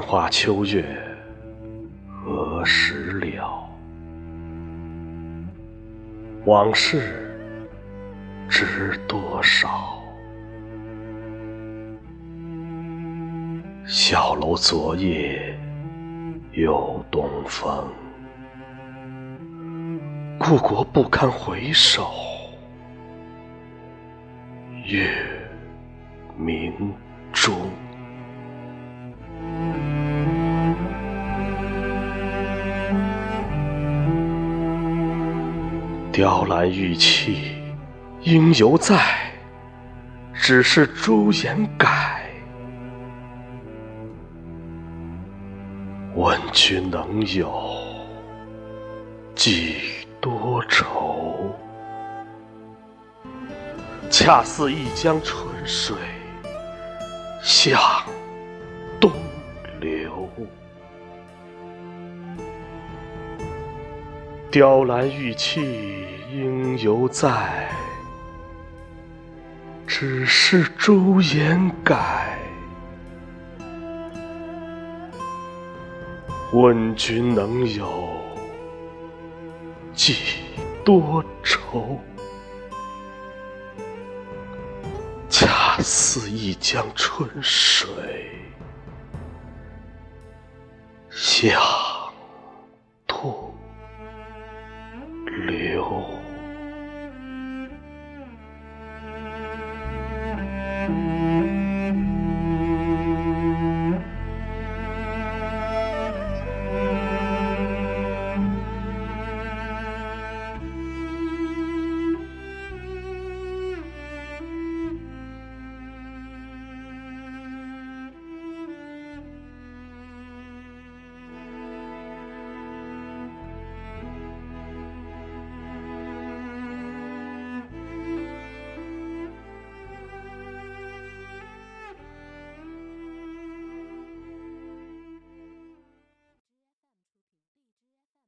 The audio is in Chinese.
春花秋月何时了？往事知多少？小楼昨夜又东风，故国不堪回首。月明中。雕栏玉砌应犹在，只是朱颜改。问君能有几多愁？恰似一江春水向东流。雕栏玉砌应犹在，只是朱颜改。问君能有几多愁？恰似一江春水向